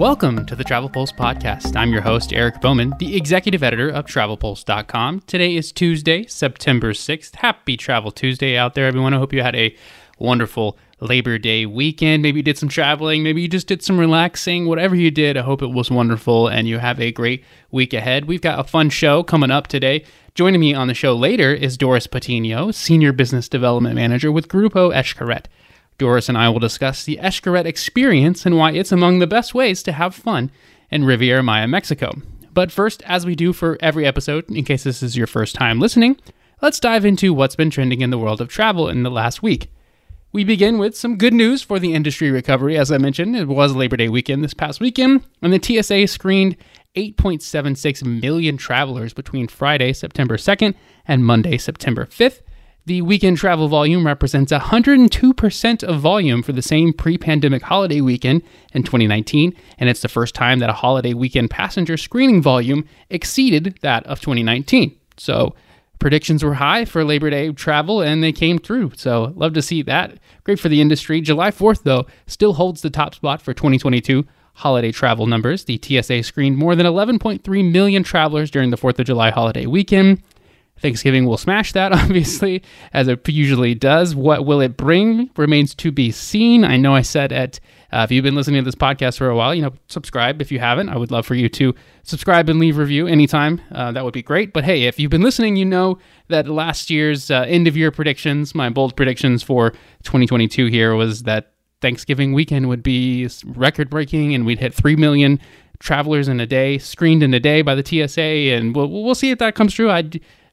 Welcome to the Travel Pulse Podcast. I'm your host, Eric Bowman, the executive editor of TravelPulse.com. Today is Tuesday, September 6th. Happy Travel Tuesday out there, everyone. I hope you had a wonderful Labor Day weekend. Maybe you did some traveling. Maybe you just did some relaxing. Whatever you did, I hope it was wonderful and you have a great week ahead. We've got a fun show coming up today. Joining me on the show later is Doris Patiño, Senior Business Development Manager with Grupo Xcaret. Doris and I will discuss the Xcaret experience and why it's among the best ways to have fun in Riviera Maya, Mexico. But first, as we do for every episode, in case this is your first time listening, let's dive into what's been trending in the world of travel in the last week. We begin with some good news for the industry recovery. As I mentioned, it was Labor Day weekend this past weekend, and the TSA screened 8.76 million travelers between Friday, September 2nd, and Monday, September 5th. The weekend travel volume represents 102% of volume for the same pre-pandemic holiday weekend in 2019, and it's the first time that a holiday weekend passenger screening volume exceeded that of 2019. So predictions were high for Labor Day travel, and they came through. So love to see that. Great for the industry. July 4th, though, still holds the top spot for 2022 holiday travel numbers. The TSA screened more than 11.3 million travelers during the 4th of July holiday weekend. Thanksgiving will smash that, obviously, as it usually does. What will it bring remains to be seen. I know I said if you've been listening to this podcast for a while, subscribe. If you haven't, I would love for you to subscribe and leave a review anytime. That would be great. But hey, if you've been listening, you know that last year's end-of-year predictions, my bold predictions for 2022 here was that Thanksgiving weekend would be record-breaking and we'd hit 3 million travelers in a day, screened in a day by the TSA, and we'll see if that comes true.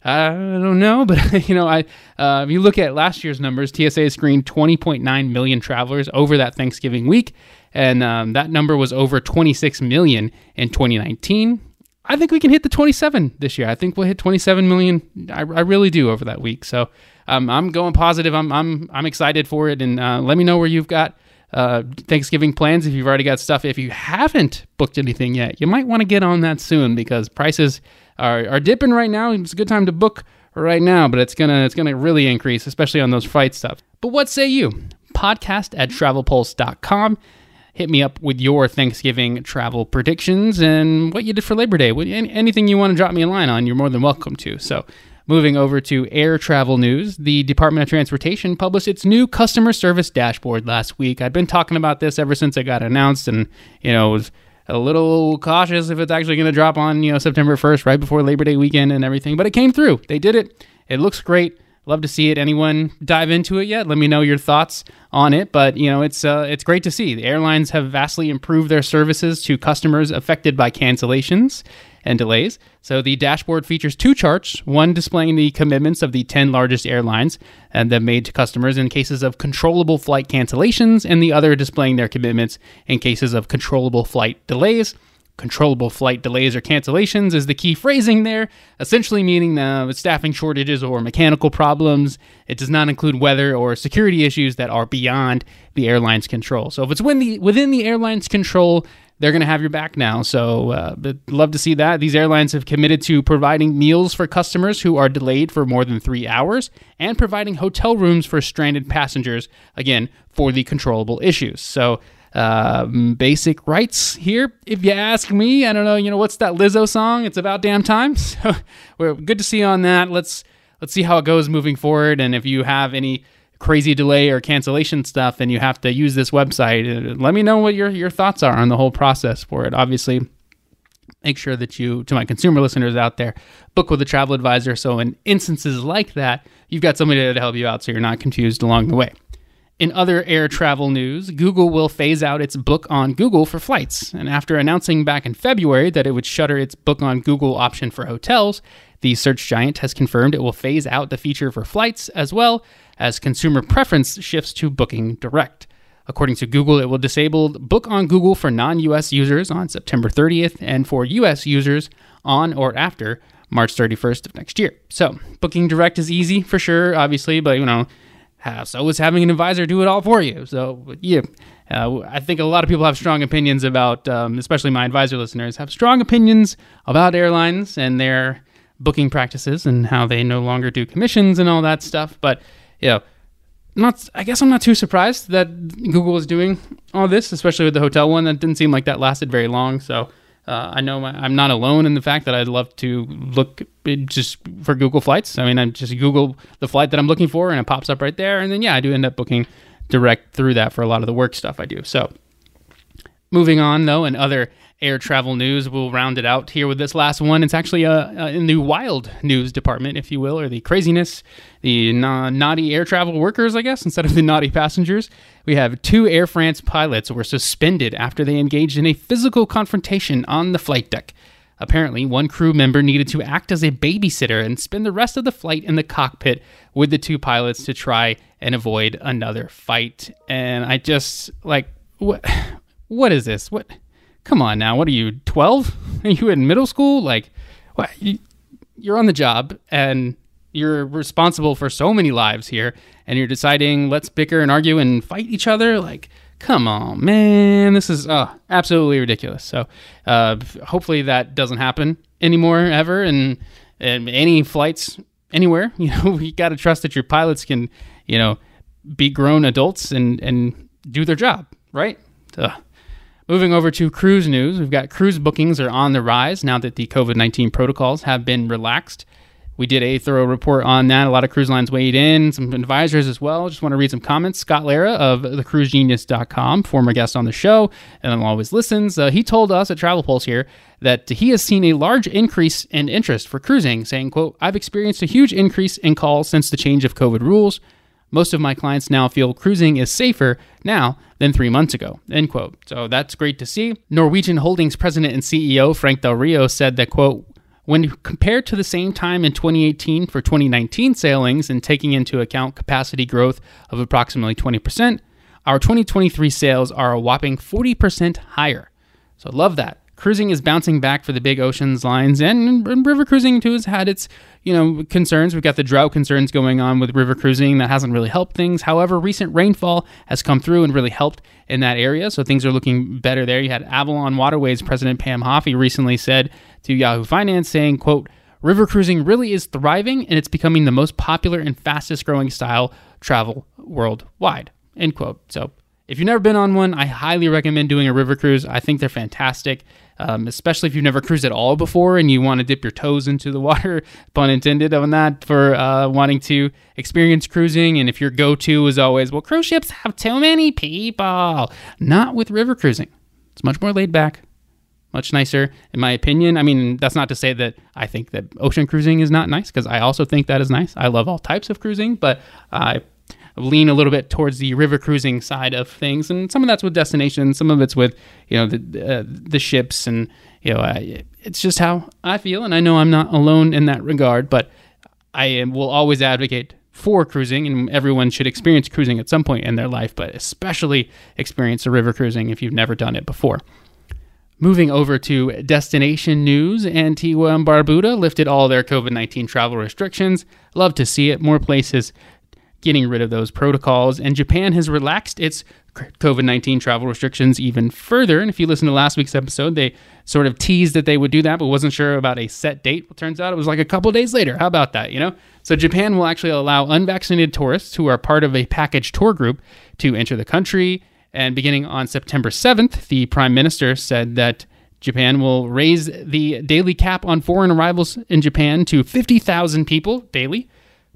I don't know, but if you look at last year's numbers, TSA screened 20.9 million travelers over that Thanksgiving week, and that number was over 26 million in 2019. I think we can hit the 27 this year. I think we'll hit 27 million. I really do over that week. So I'm going positive. I'm excited for it, and let me know where you've got Thanksgiving plans if you've already got stuff. If you haven't booked anything yet, you might want to get on that soon because prices are dipping right now. It's a good time to book right now, but it's gonna really increase, especially on those flight stuff. But what say you? Podcast at TravelPulse.com. Hit me up with your Thanksgiving travel predictions and what you did for Labor Day. Anything you want to drop me a line on, you're more than welcome to. So moving over to air travel news, the Department of Transportation published its new customer service dashboard last week. I've been talking about this ever since it got announced, and was a little cautious if it's actually going to drop on September 1st, right before Labor Day weekend and everything. But it came through. They did it. It looks great. Love to see it. Anyone dive into it yet? Let me know your thoughts on it. But, it's great to see. The airlines have vastly improved their services to customers affected by cancellations and delays. So the dashboard features two charts, one displaying the commitments of the 10 largest airlines and that made to customers in cases of controllable flight cancellations, and the other displaying their commitments in cases of controllable flight delays. Controllable flight delays or cancellations is the key phrasing there, essentially meaning staffing shortages or mechanical problems. It does not include weather or security issues that are beyond the airline's control. So if it's within the airline's control, they're going to have your back now. So love to see that. These airlines have committed to providing meals for customers who are delayed for more than 3 hours and providing hotel rooms for stranded passengers, again, for the controllable issues. So basic rights here, if you ask me. I don't know, what's that Lizzo song? It's about damn time. So we're good to see on that. Let's see how it goes moving forward. And if you have any crazy delay or cancellation stuff and you have to use this website, let me know what your thoughts are on the whole process for it. Obviously, make sure that you, to my consumer listeners out there, book with a travel advisor. So in instances like that, you've got somebody to help you out so you're not confused along the way. In other air travel news, Google will phase out its Book on Google for flights. And after announcing back in February that it would shutter its Book on Google option for hotels, the search giant has confirmed it will phase out the feature for flights, as well as consumer preference shifts to booking direct. According to Google, it will disable Book on Google for non-US users on September 30th and for US users on or after March 31st of next year. So booking direct is easy for sure, obviously, but so is having an advisor do it all for you. So I think a lot of people have strong opinions about, especially my advisor listeners, have strong opinions about airlines and their booking practices and how they no longer do commissions and all that stuff. But I guess I'm not too surprised that Google is doing all this, especially with the hotel one. That didn't seem like that lasted very long. So I know I'm not alone in the fact that I'd love to look just for Google flights. I mean, I just Google the flight that I'm looking for and it pops up right there. And then, yeah, I do end up booking direct through that for a lot of the work stuff I do. So moving on, though, and other air travel news, we'll round it out here with this last one. It's actually in the wild news department, if you will, or the craziness, the naughty air travel workers, I guess, instead of the naughty passengers. We have two Air France pilots who were suspended after they engaged in a physical confrontation on the flight deck. Apparently, one crew member needed to act as a babysitter and spend the rest of the flight in the cockpit with the two pilots to try and avoid another fight. And I just, like, what is this? What? Come on now. What are you, 12? Are you in middle school? Like, what? You're on the job and you're responsible for so many lives here, and you're deciding let's bicker and argue and fight each other. Like, come on, man. This is absolutely ridiculous. So hopefully that doesn't happen anymore, ever, and any flights anywhere. You know, you got to trust that your pilots can, you know, be grown adults and do their job, right? Moving over to cruise news, we've got cruise bookings are on the rise now that the COVID-19 protocols have been relaxed. We did a thorough report on that. A lot of cruise lines weighed in, some advisors as well. Just want to read some comments. Scott Lara of thecruisegenius.com, former guest on the show, and always listens. He told us at Travel Pulse here that he has seen a large increase in interest for cruising, saying, quote, "I've experienced a huge increase in calls since the change of COVID rules. Most of my clients now feel cruising is safer now than 3 months ago," end quote. So that's great to see. Norwegian Holdings president and CEO Frank Del Rio said that, quote, "When compared to the same time in 2018 for 2019 sailings and taking into account capacity growth of approximately 20%, our 2023 sales are a whopping 40% higher." So love that. Cruising is bouncing back for the big oceans lines, and river cruising too has had its, you know, concerns. We've got the drought concerns going on with river cruising that hasn't really helped things. However, recent rainfall has come through and really helped in that area, so things are looking better there. You had Avalon Waterways president Pam Hoffey recently said to Yahoo Finance, saying, quote, "River cruising really is thriving, and it's becoming the most popular and fastest growing style travel worldwide," end quote. So if you've never been on one, I highly recommend doing a river cruise. I think they're fantastic, especially if you've never cruised at all before and you want to dip your toes into the water, pun intended on that, for wanting to experience cruising. And if your go-to is always, well, cruise ships have too many people. Not with river cruising. It's much more laid back, much nicer, in my opinion. I mean, that's not to say that I think that ocean cruising is not nice, because I also think that is nice. I love all types of cruising, but I lean a little bit towards the river cruising side of things, and some of that's with destinations, some of it's with, you know, the ships, and, you know, it's just how I feel, and I know I'm not alone in that regard. But I will always advocate for cruising, and everyone should experience cruising at some point in their life, but especially experience the river cruising if you've never done it before. Moving over to destination news, Antigua and Barbuda lifted all their COVID-19 travel restrictions. Love to see it. More places getting rid of those protocols, and Japan has relaxed its COVID-19 travel restrictions even further. And if you listen to last week's episode, they sort of teased that they would do that, but wasn't sure about a set date. Well, turns out it was like a couple days later. How about that, you know? So Japan will actually allow unvaccinated tourists who are part of a package tour group to enter the country. And beginning on September 7th, the Prime Minister said that Japan will raise the daily cap on foreign arrivals in Japan to 50,000 people daily.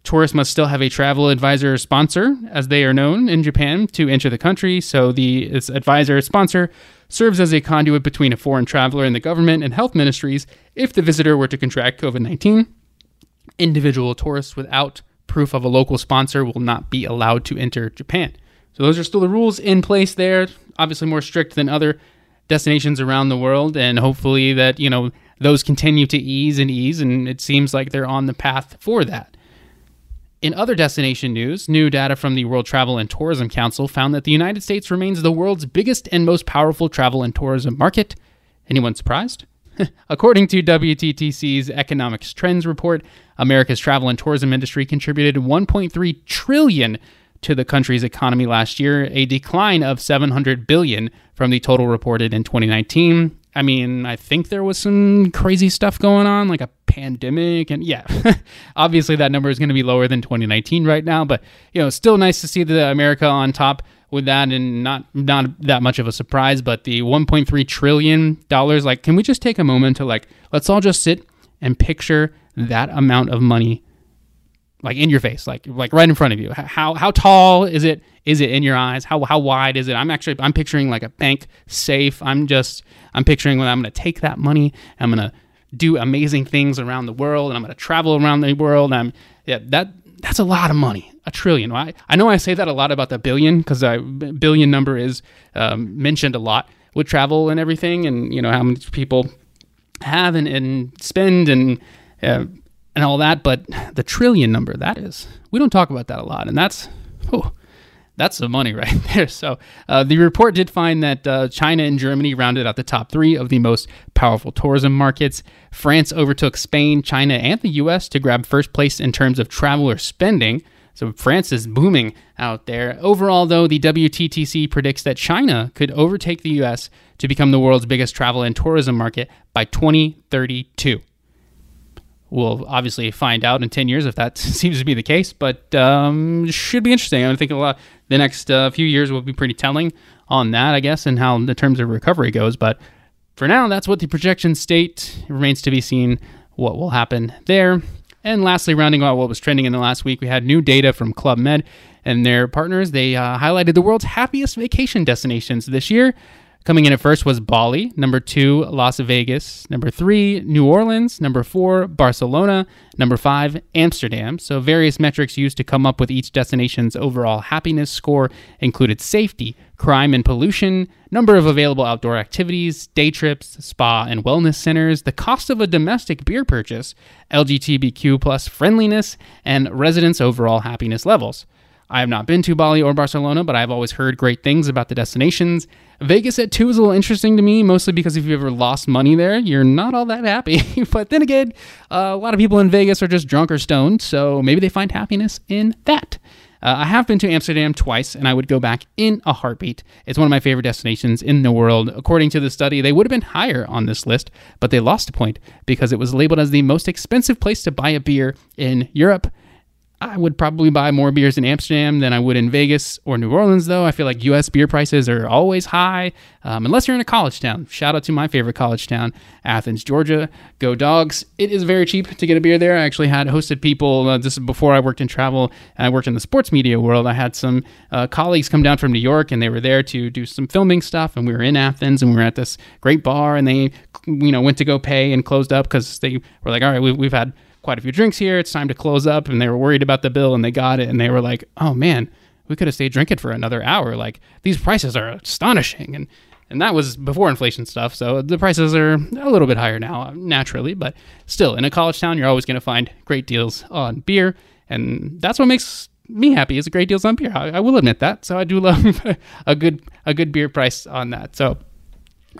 Tourists must still have a travel advisor or sponsor, as they are known in Japan, to enter the country. So the advisor or sponsor serves as a conduit between a foreign traveler and the government and health ministries if the visitor were to contract COVID-19. Individual tourists without proof of a local sponsor will not be allowed to enter Japan. So those are still the rules in place there, obviously more strict than other destinations around the world, and hopefully that, you know, those continue to ease, and it seems like they're on the path for that. In other destination news, new data from the World Travel and Tourism Council found that the United States remains the world's biggest and most powerful travel and tourism market. Anyone surprised? According to WTTC's Economics Trends Report, America's travel and tourism industry contributed $1.3 trillion to the country's economy last year, a decline of $700 billion from the total reported in 2019. I mean, I think there was some crazy stuff going on, like a pandemic, and yeah, obviously that number is going to be lower than 2019 right now, but you know, still nice to see the America on top with that, and not that much of a surprise. But the $1.3 trillion, like, can we just take a moment to, like, let's all just sit and picture that amount of money, like, in your face, like right in front of you. How tall is it? Is it in your eyes? How wide is it? I'm picturing like a bank safe. I'm picturing when I'm going to take that money. I'm going to do amazing things around the world, and I'm going to travel around the world. That's a lot of money, $1 trillion. I know I say that a lot about the billion, because the billion number is mentioned a lot with travel and everything, and you know how much people have and spend and all that, but the trillion number, that is, we don't talk about that a lot, and that's the money right there. So the report did find that China and Germany rounded out the top three of the most powerful tourism markets. France overtook Spain, China, and the U.S. to grab first place in terms of traveler spending. So France is booming out there. Overall, though, the WTTC predicts that China could overtake the U.S. to become the world's biggest travel and tourism market by 2032. We'll obviously find out in 10 years if that seems to be the case, but should be interesting. I think the next few years will be pretty telling on that, I guess, and how the terms of recovery goes. But for now, that's what the projections state. It remains to be seen what will happen there. And lastly, rounding out what was trending in the last week, we had new data from Club Med and their partners. They highlighted the world's happiest vacation destinations this year. Coming in at first was Bali, number 2, Las Vegas, number 3, New Orleans, number 4, Barcelona, number 5, Amsterdam. So various metrics used to come up with each destination's overall happiness score included safety, crime and pollution, number of available outdoor activities, day trips, spa and wellness centers, the cost of a domestic beer purchase, LGBTQ+ friendliness, and residents' overall happiness levels. I have not been to Bali or Barcelona, but I've always heard great things about the destinations. Vegas at 2 is a little interesting to me, mostly because if you've ever lost money there, you're not all that happy. But then again, a lot of people in Vegas are just drunk or stoned, so maybe they find happiness in that. I have been to Amsterdam twice, and I would go back in a heartbeat. It's one of my favorite destinations in the world. According to the study, they would have been higher on this list, but they lost a point because it was labeled as the most expensive place to buy a beer in Europe. I would probably buy more beers in Amsterdam than I would in Vegas or New Orleans, though. I feel like U.S. beer prices are always high, unless you're in a college town. Shout out to my favorite college town, Athens, Georgia. Go Dogs. It is very cheap to get a beer there. I actually had hosted people, this is before I worked in travel, and I worked in the sports media world. I had some colleagues come down from New York, and they were there to do some filming stuff, and we were in Athens, and we were at this great bar, and they went to go pay and closed up because they were like, all right, we've had quite a few drinks here, it's time to close up, and they were worried about the bill, and they got it, and they were like, oh man, we could have stayed drinking for another hour, like, these prices are astonishing, and that was before inflation stuff, so the prices are a little bit higher now, naturally, but still, in a college town, you're always going to find great deals on beer, and that's what makes me happy, is great deals on beer, I will admit that, so I do love a good beer price on that, so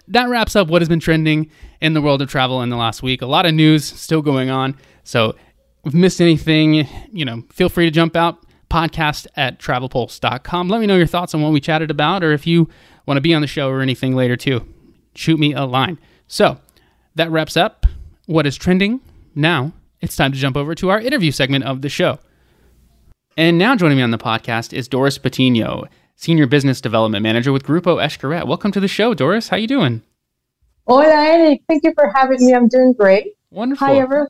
that wraps up what has been trending in the world of travel in the last week. A lot of news still going on. So if you've missed anything, feel free to jump out. Podcast at TravelPulse.com. Let me know your thoughts on what we chatted about, or if you want to be on the show or anything later too, shoot me a line. So that wraps up what is trending. Now it's time to jump over to our interview segment of the show. And now joining me on the podcast is Doris Patiño, Senior Business Development Manager with Grupo Xcaret. Welcome to the show, Doris. How you doing? Hola, Eric. Thank you for having me. I'm doing great. Wonderful. Hi, everyone.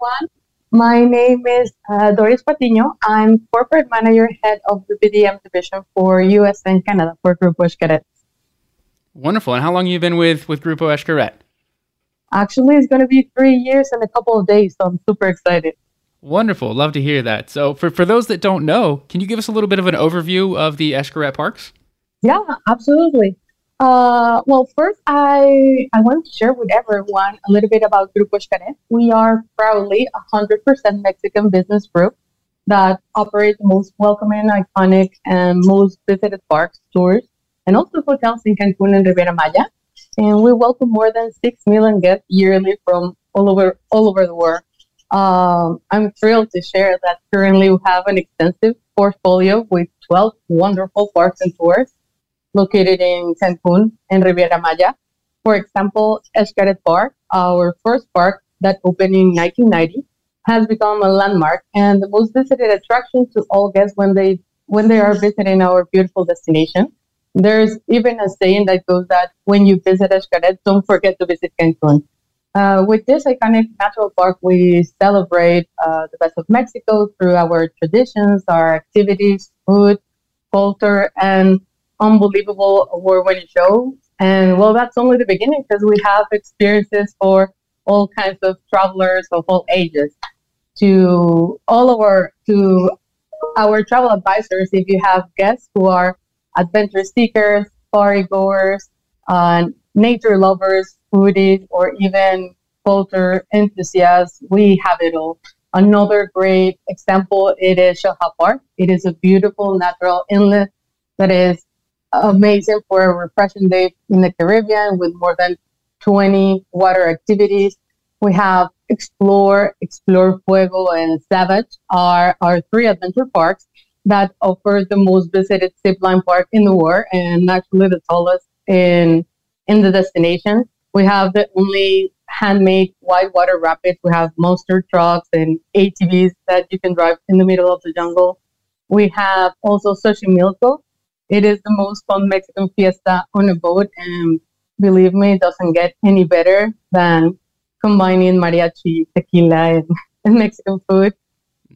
My name is Doris Patiño. I'm Corporate Manager, Head of the BDM Division for U.S. and Canada for Grupo Xcaret. Wonderful. And how long have you been with Grupo Xcaret? Actually, it's going to be 3 years and a couple of days, so I'm super excited. Wonderful. Love to hear that. So for those that don't know, can you give us a little bit of an overview of the Xcaret parks? Yeah, absolutely. Well, first, I want to share with everyone a little bit about Grupo Xcaret. We are proudly 100% Mexican business group that operates the most welcoming, iconic, and most visited parks, tours, and also hotels in Cancun and Riviera Maya. And we welcome more than 6 million guests yearly from all over the world. I'm thrilled to share that currently we have an extensive portfolio with 12 wonderful parks and tours located in Cancun and Riviera Maya. For example, Xcaret Park, our first park that opened in 1990, has become a landmark and the most visited attraction to all guests when they are visiting our beautiful destination. There's even a saying that goes that when you visit Xcaret, don't forget to visit Cancun. With this iconic natural park, we celebrate the best of Mexico through our traditions, our activities, food, culture, and unbelievable award-winning shows. And well, that's only the beginning because we have experiences for all kinds of travelers of all ages. To our travel advisors, if you have guests who are adventure seekers, party goers, nature lovers, foodies, or even culture enthusiasts, we have it all. Another great example, it is Xochimilco Park. It is a beautiful natural inlet that is amazing for a refreshing day in the Caribbean with more than 20 water activities. We have Explore, Explore Fuego, and Savage are our three adventure parks that offer the most visited zip line park in the world and actually the tallest in the destination. We have the only handmade whitewater rapids. We have monster trucks and ATVs that you can drive in the middle of the jungle. We have also Xochimilco. It is the most fun Mexican fiesta on a boat, and believe me, it doesn't get any better than combining mariachi, tequila, and Mexican food.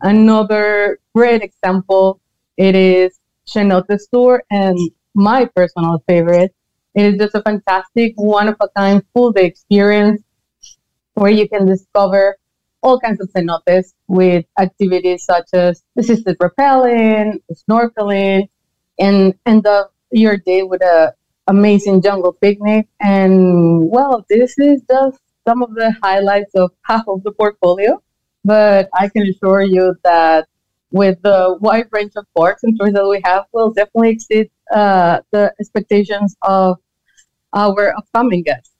Another great example, it is Cenotes Tour, and my personal favorite. It is just a fantastic, one-of-a-kind, full-day experience where you can discover all kinds of cenotes with activities such as assisted rappelling, snorkeling, and end up your day with an amazing jungle picnic. And, well, this is just some of the highlights of half of the portfolio. But I can assure you that with the wide range of parks and tours that we have, we'll definitely exceed the expectations of our upcoming guests.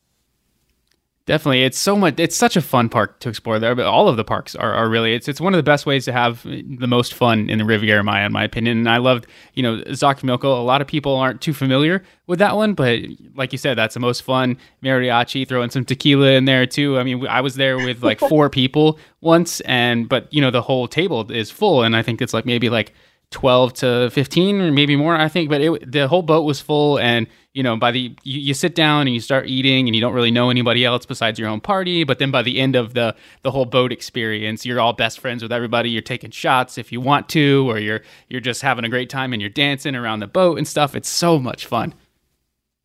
Definitely. It's so much. It's such a fun park to explore there. But all of the parks are really, it's one of the best ways to have the most fun in the Riviera Maya, in my opinion. And I loved, Xochimilco. A lot of people aren't too familiar with that one, but like you said, that's the most fun. Mariachi, throwing some tequila in there too. I mean, I was there with like 4 people once, but the whole table is full, and I think it's like maybe like 12 to 15 or maybe more, I think, but the whole boat was full, and you sit down and you start eating and you don't really know anybody else besides your own party, but then by the end of the whole boat experience, you're all best friends with everybody. You're taking shots if you want to, or you're just having a great time and you're dancing around the boat and stuff. It's so much fun.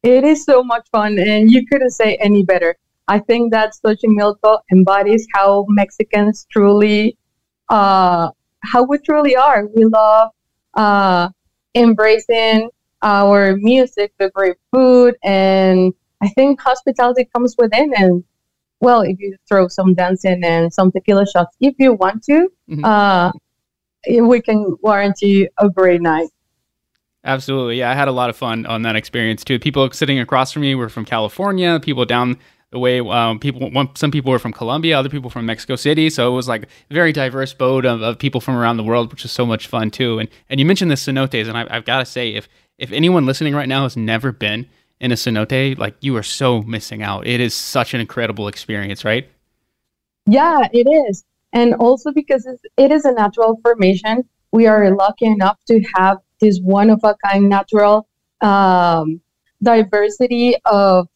It is so much fun, and you couldn't say any better. I think that Xochimilco embodies how Mexicans truly how we truly are. We love embracing our music, the great food, and I think hospitality comes within. And well, if you throw some dancing and some tequila shots, if you want to, we can guarantee a great night. Absolutely. Yeah, I had a lot of fun on that experience too. People sitting across from me were from California, people down the way, some people were from Colombia, other people from Mexico City. So it was like a very diverse boat of people from around the world, which is so much fun too. And you mentioned the cenotes, and I've got to say, if anyone listening right now has never been in a cenote, like, you are so missing out. It is such an incredible experience, right? Yeah, it is. And also because it is a natural formation, we are lucky enough to have this one-of-a-kind natural diversity of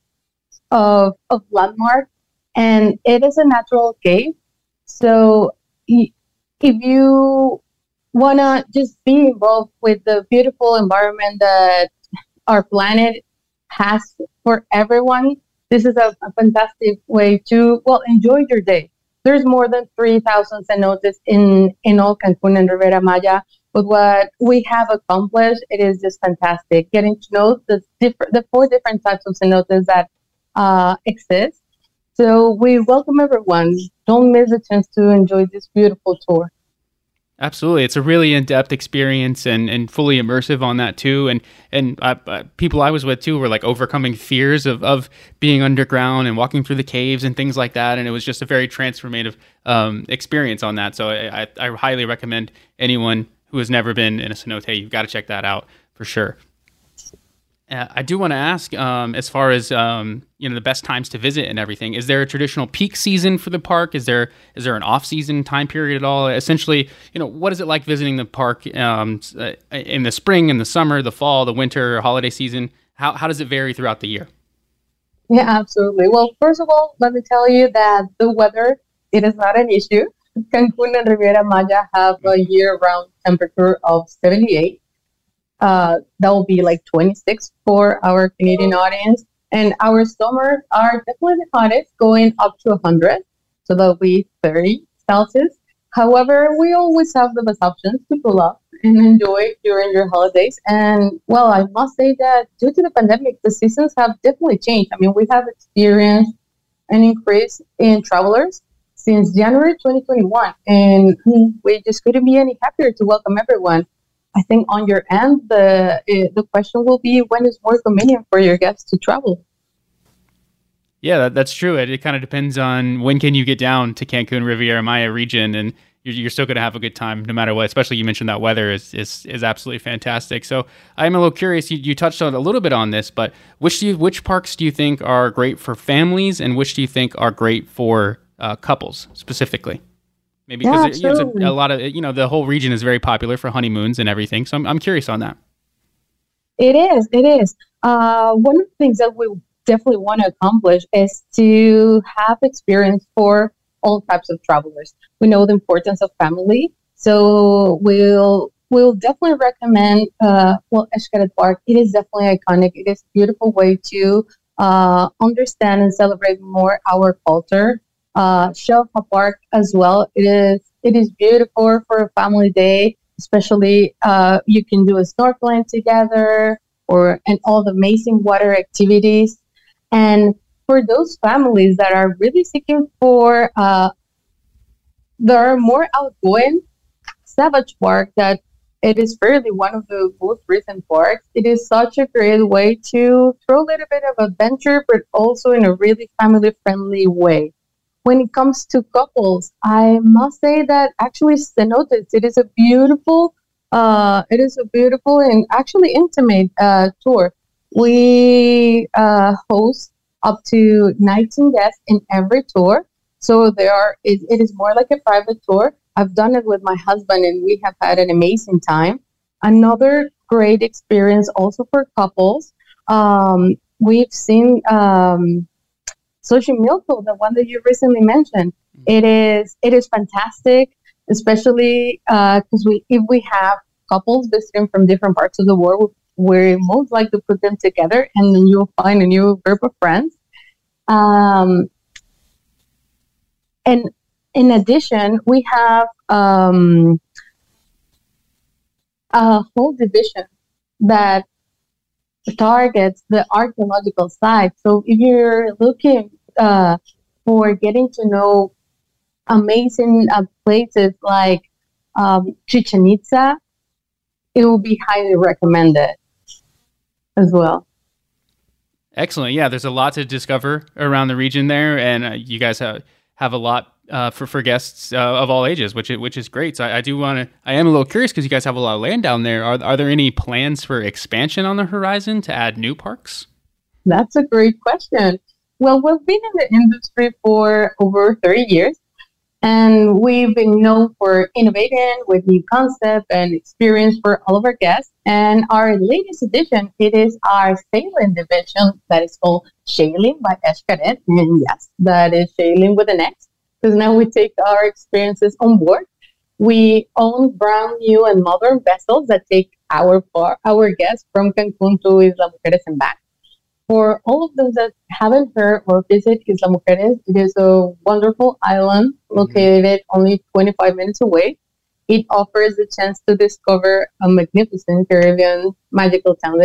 landmark, and it is a natural cave. So if you want to just be involved with the beautiful environment that our planet has for everyone, this is a fantastic way to, well, enjoy your day. There's more than 3,000 cenotes in all Cancun and Riviera Maya, but what we have accomplished, it is just fantastic. Getting to know the 4 different types of cenotes that exist. So we welcome everyone. Don't miss the chance to enjoy this beautiful tour. Absolutely. It's a really in-depth experience and fully immersive on that too. And people I was with too were like overcoming fears of being underground and walking through the caves and things like that. And it was just a very transformative experience on that. So I highly recommend anyone who has never been in a cenote, you've got to check that out for sure. I do want to ask, as far as the best times to visit and everything, is there a traditional peak season for the park? Is there an off-season time period at all? Essentially, what is it like visiting the park in the spring, in the summer, the fall, the winter, holiday season? How does it vary throughout the year? Yeah, absolutely. Well, first of all, let me tell you that the weather, it is not an issue. Cancun and Riviera Maya have a year-round temperature of 78. That will be like 26 for our Canadian audience. And our summers are definitely the hottest, going up to 100. So that'll be 30 Celsius. However, we always have the best options to pull up and enjoy during your holidays. And, well, I must say that due to the pandemic, the seasons have definitely changed. I mean, we have experienced an increase in travelers since January 2021, and we just couldn't be any happier to welcome everyone. I think on your end, the question will be, when is more convenient for your guests to travel? Yeah, that's true. It kind of depends on when can you get down to Cancun, Riviera Maya region, and you're still going to have a good time no matter what. Especially you mentioned that weather is absolutely fantastic. So I'm a little curious. You touched on a little bit on this, but which parks do you think are great for families, and which do you think are great for couples specifically? Maybe because a lot of the whole region is very popular for honeymoons and everything. So I'm curious on that. It is. One of the things that we definitely want to accomplish is to have experience for all types of travelers. We know the importance of family, so we'll definitely recommend Xcaret Park. It is definitely iconic. It is a beautiful way to understand and celebrate more our culture. Xcaret Park as well. It is beautiful for a family day, especially you can do a snorkeling together and all the amazing water activities. And for those families that are really seeking for that are more outgoing, Savage Park, that it is fairly one of the most recent parks. It is such a great way to throw a little bit of adventure, but also in a really family-friendly way. When it comes to couples, I must say that actually cenotes, it is a beautiful and actually intimate tour. We host up to 19 guests in every tour. So it is more like a private tour. I've done it with my husband and we have had an amazing time. Another great experience also for couples. We've seen Xochimilco, the one that you recently mentioned. It is fantastic, especially because if we have couples visiting from different parts of the world, we're most likely to put them together and then you'll find a new group of friends. And in addition, we have a whole division that targets the archaeological side. So if you're looking for getting to know amazing places like Chichen Itza, it will be highly recommended as well. Excellent. Yeah, there's a lot to discover around the region there, and you guys have a lot for guests of all ages, which is great. So I am a little curious because you guys have a lot of land down there. Are there any plans for expansion on the horizon to add new parks? That's a great question. Well, we've been in the industry for over 30 years. And we've been known for innovating with new concept and experience for all of our guests. And our latest addition, it is our sailing division that is called Sailing by Xcaret. And yes, that is sailing with an X, because now we take our experiences on board. We own brand new and modern vessels that take our guests from Cancun to Isla Mujeres and back. For all of those that haven't heard or visit Isla Mujeres, it is a wonderful island located only 25 minutes away. It offers the chance to discover a magnificent Caribbean magical town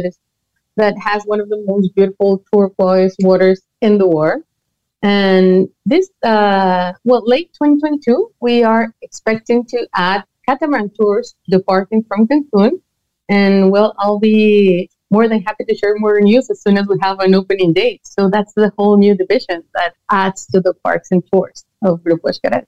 that has one of the most beautiful turquoise waters in the world. And this, late 2022, we are expecting to add catamaran tours departing from Cancun. And I'll be more than happy to share more news as soon as we have an opening date. So that's the whole new division that adds to the parks and tours of Grupo Xcaret.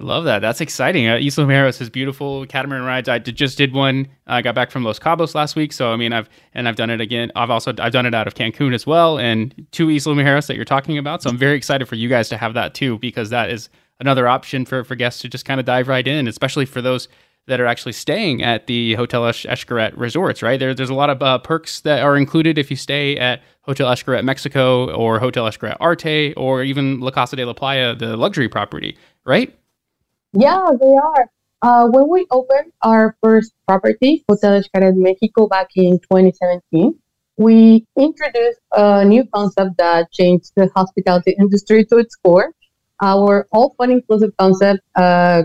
I love that. That's exciting. Isla Mujeres is beautiful. Catamaran rides. I just did one. I got back from Los Cabos last week. So, I mean, I've done it again. I've done it out of Cancun as well. And two Isla Mujeres that you're talking about. So I'm very excited for you guys to have that too, because that is another option for guests to just kind of dive right in, especially for those that are actually staying at the Hotel Xcaret resorts, right? There's a lot of perks that are included if you stay at Hotel Xcaret Mexico or Hotel Xcaret Arte or even La Casa de la Playa, the luxury property, right? Yeah, they are. When we opened our first property, Hotel Xcaret Mexico, back in 2017, we introduced a new concept that changed the hospitality industry to its core. Our all-fun-inclusive concept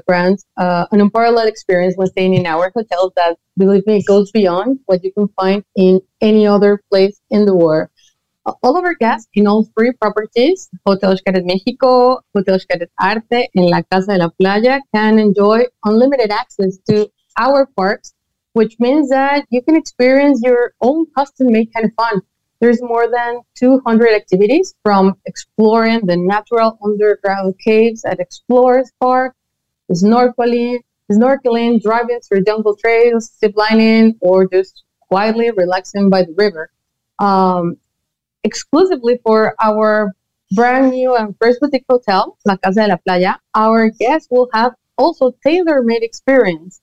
grants an unparalleled experience when staying in our hotels that, believe me, goes beyond what you can find in any other place in the world. All of our guests in all three properties, Hotel Xcaret Mexico, Hotel Xcaret Arte, and La Casa de la Playa, can enjoy unlimited access to our parks, which means that you can experience your own custom-made kind of fun. There's more than 200 activities, from exploring the natural underground caves at Explorers Park, snorkeling, driving through jungle trails, ziplining, or just quietly relaxing by the river. Exclusively for our brand new and first boutique hotel, La Casa de la Playa, our guests will have also tailor-made experience,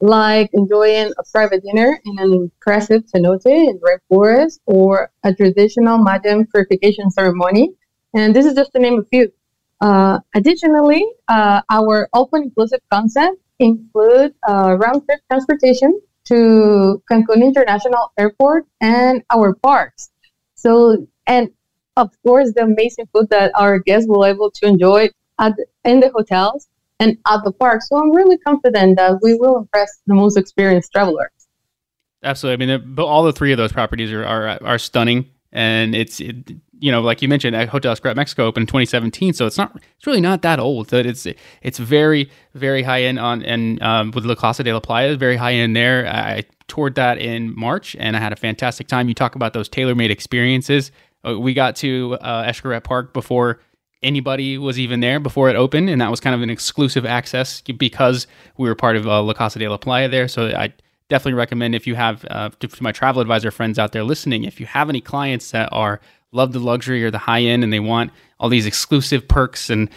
like enjoying a private dinner in an impressive cenote in Red Forest or a traditional Mayan purification ceremony. And this is just to name a few. Additionally, our all-inclusive concept includes round-trip transportation to Cancun International Airport and our parks. So, and of course, the amazing food that our guests will be able to enjoy in the hotels and at the park. So I'm really confident that we will impress the most experienced travelers. Absolutely. I mean, all the three of those properties are stunning. And like you mentioned, Hotel Xcaret Mexico opened in 2017. So it's really not that old. It's very, very high end with La Casa de la Playa, very high end there. I toured that in March and I had a fantastic time. You talk about those tailor-made experiences. We got to Xcaret Park before anybody was even there, before it opened, and that was kind of an exclusive access because we were part of La Casa de la Playa there. So I definitely recommend, if you have to my travel advisor friends out there listening, if you have any clients that love the luxury or the high end and they want all these exclusive perks and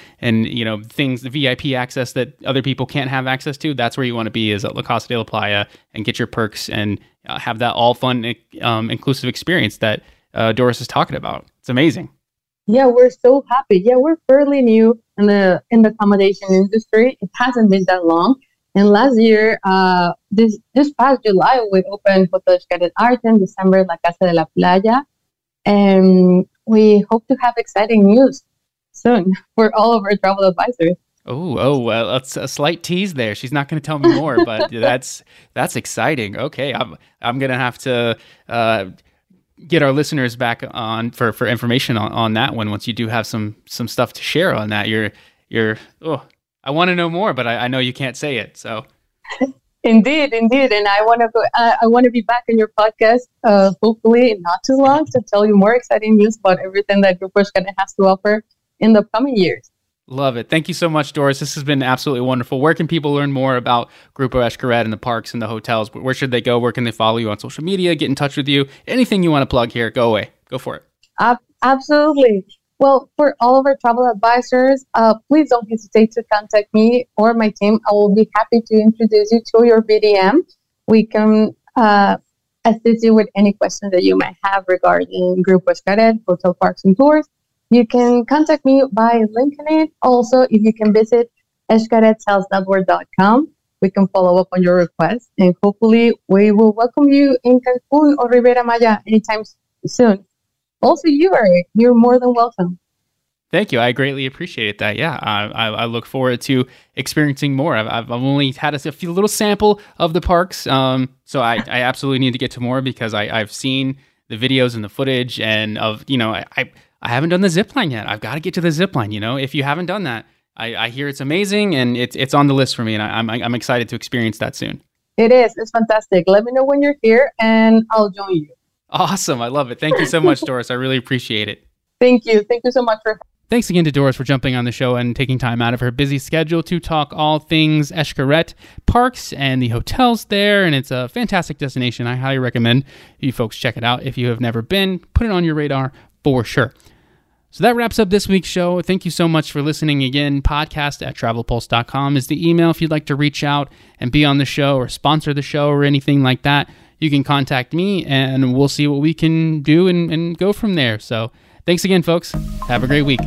things, the VIP access that other people can't have access to, that's where you want to be, is at La Casa de la Playa, and get your perks and have that all fun inclusive experience that Doris is talking about. It's amazing. Yeah, we're so happy. Yeah, we're fairly new in the accommodation industry. It hasn't been that long. And last year, this past July, we opened Hotel Xcaret Arte, in December, La Casa de la Playa. And we hope to have exciting news soon for all of our travel advisors. Oh, well, that's a slight tease there. She's not going to tell me more, but that's exciting. Okay, I'm going to have to... get our listeners back on for information on that one. Once you do have some stuff to share on that, I want to know more, but I know you can't say it. So indeed, and I want to go. I want to be back on your podcast, hopefully not too long, to tell you more exciting news about everything that Grupo Xcaret has to offer in the coming years. Love it. Thank you so much, Doris. This has been absolutely wonderful. Where can people learn more about Grupo Xcaret and the parks and the hotels? Where should they go? Where can they follow you on social media? Get in touch with you. Anything you want to plug here, go away. Go for it. Absolutely. Well, for all of our travel advisors, please don't hesitate to contact me or my team. I will be happy to introduce you to your BDM. We can assist you with any questions that you might have regarding Grupo Xcaret, hotel, parks, and tours. You can contact me by LinkedIn. Also, if you can visit xcaretsales.com, we can follow up on your request. And hopefully, we will welcome you in Cancun or Riviera Maya anytime soon. Also, you, Eric, you're more than welcome. Thank you. I greatly appreciate that. Yeah, I look forward to experiencing more. I've only had a few little sample of the parks, so I absolutely need to get to more, because I've seen the videos and the footage, and I haven't done the zip line yet. I've got to get to the zip line. If you haven't done that, I hear it's amazing, and it's on the list for me, and I'm excited to experience that soon. It is. It's fantastic. Let me know when you're here, and I'll join you. Awesome. I love it. Thank you so much, Doris. I really appreciate it. Thank you. Thank you so much for Thanks again to Doris for jumping on the show and taking time out of her busy schedule to talk all things Xcaret Parks and the hotels there, and it's a fantastic destination. I highly recommend you folks check it out. If you have never been, put it on your radar for sure. So that wraps up this week's show. Thank you so much for listening again. Podcast@TravelPulse.com is the email if you'd like to reach out and be on the show or sponsor the show or anything like that. You can contact me, and we'll see what we can do and go from there. So thanks again, folks. Have a great week.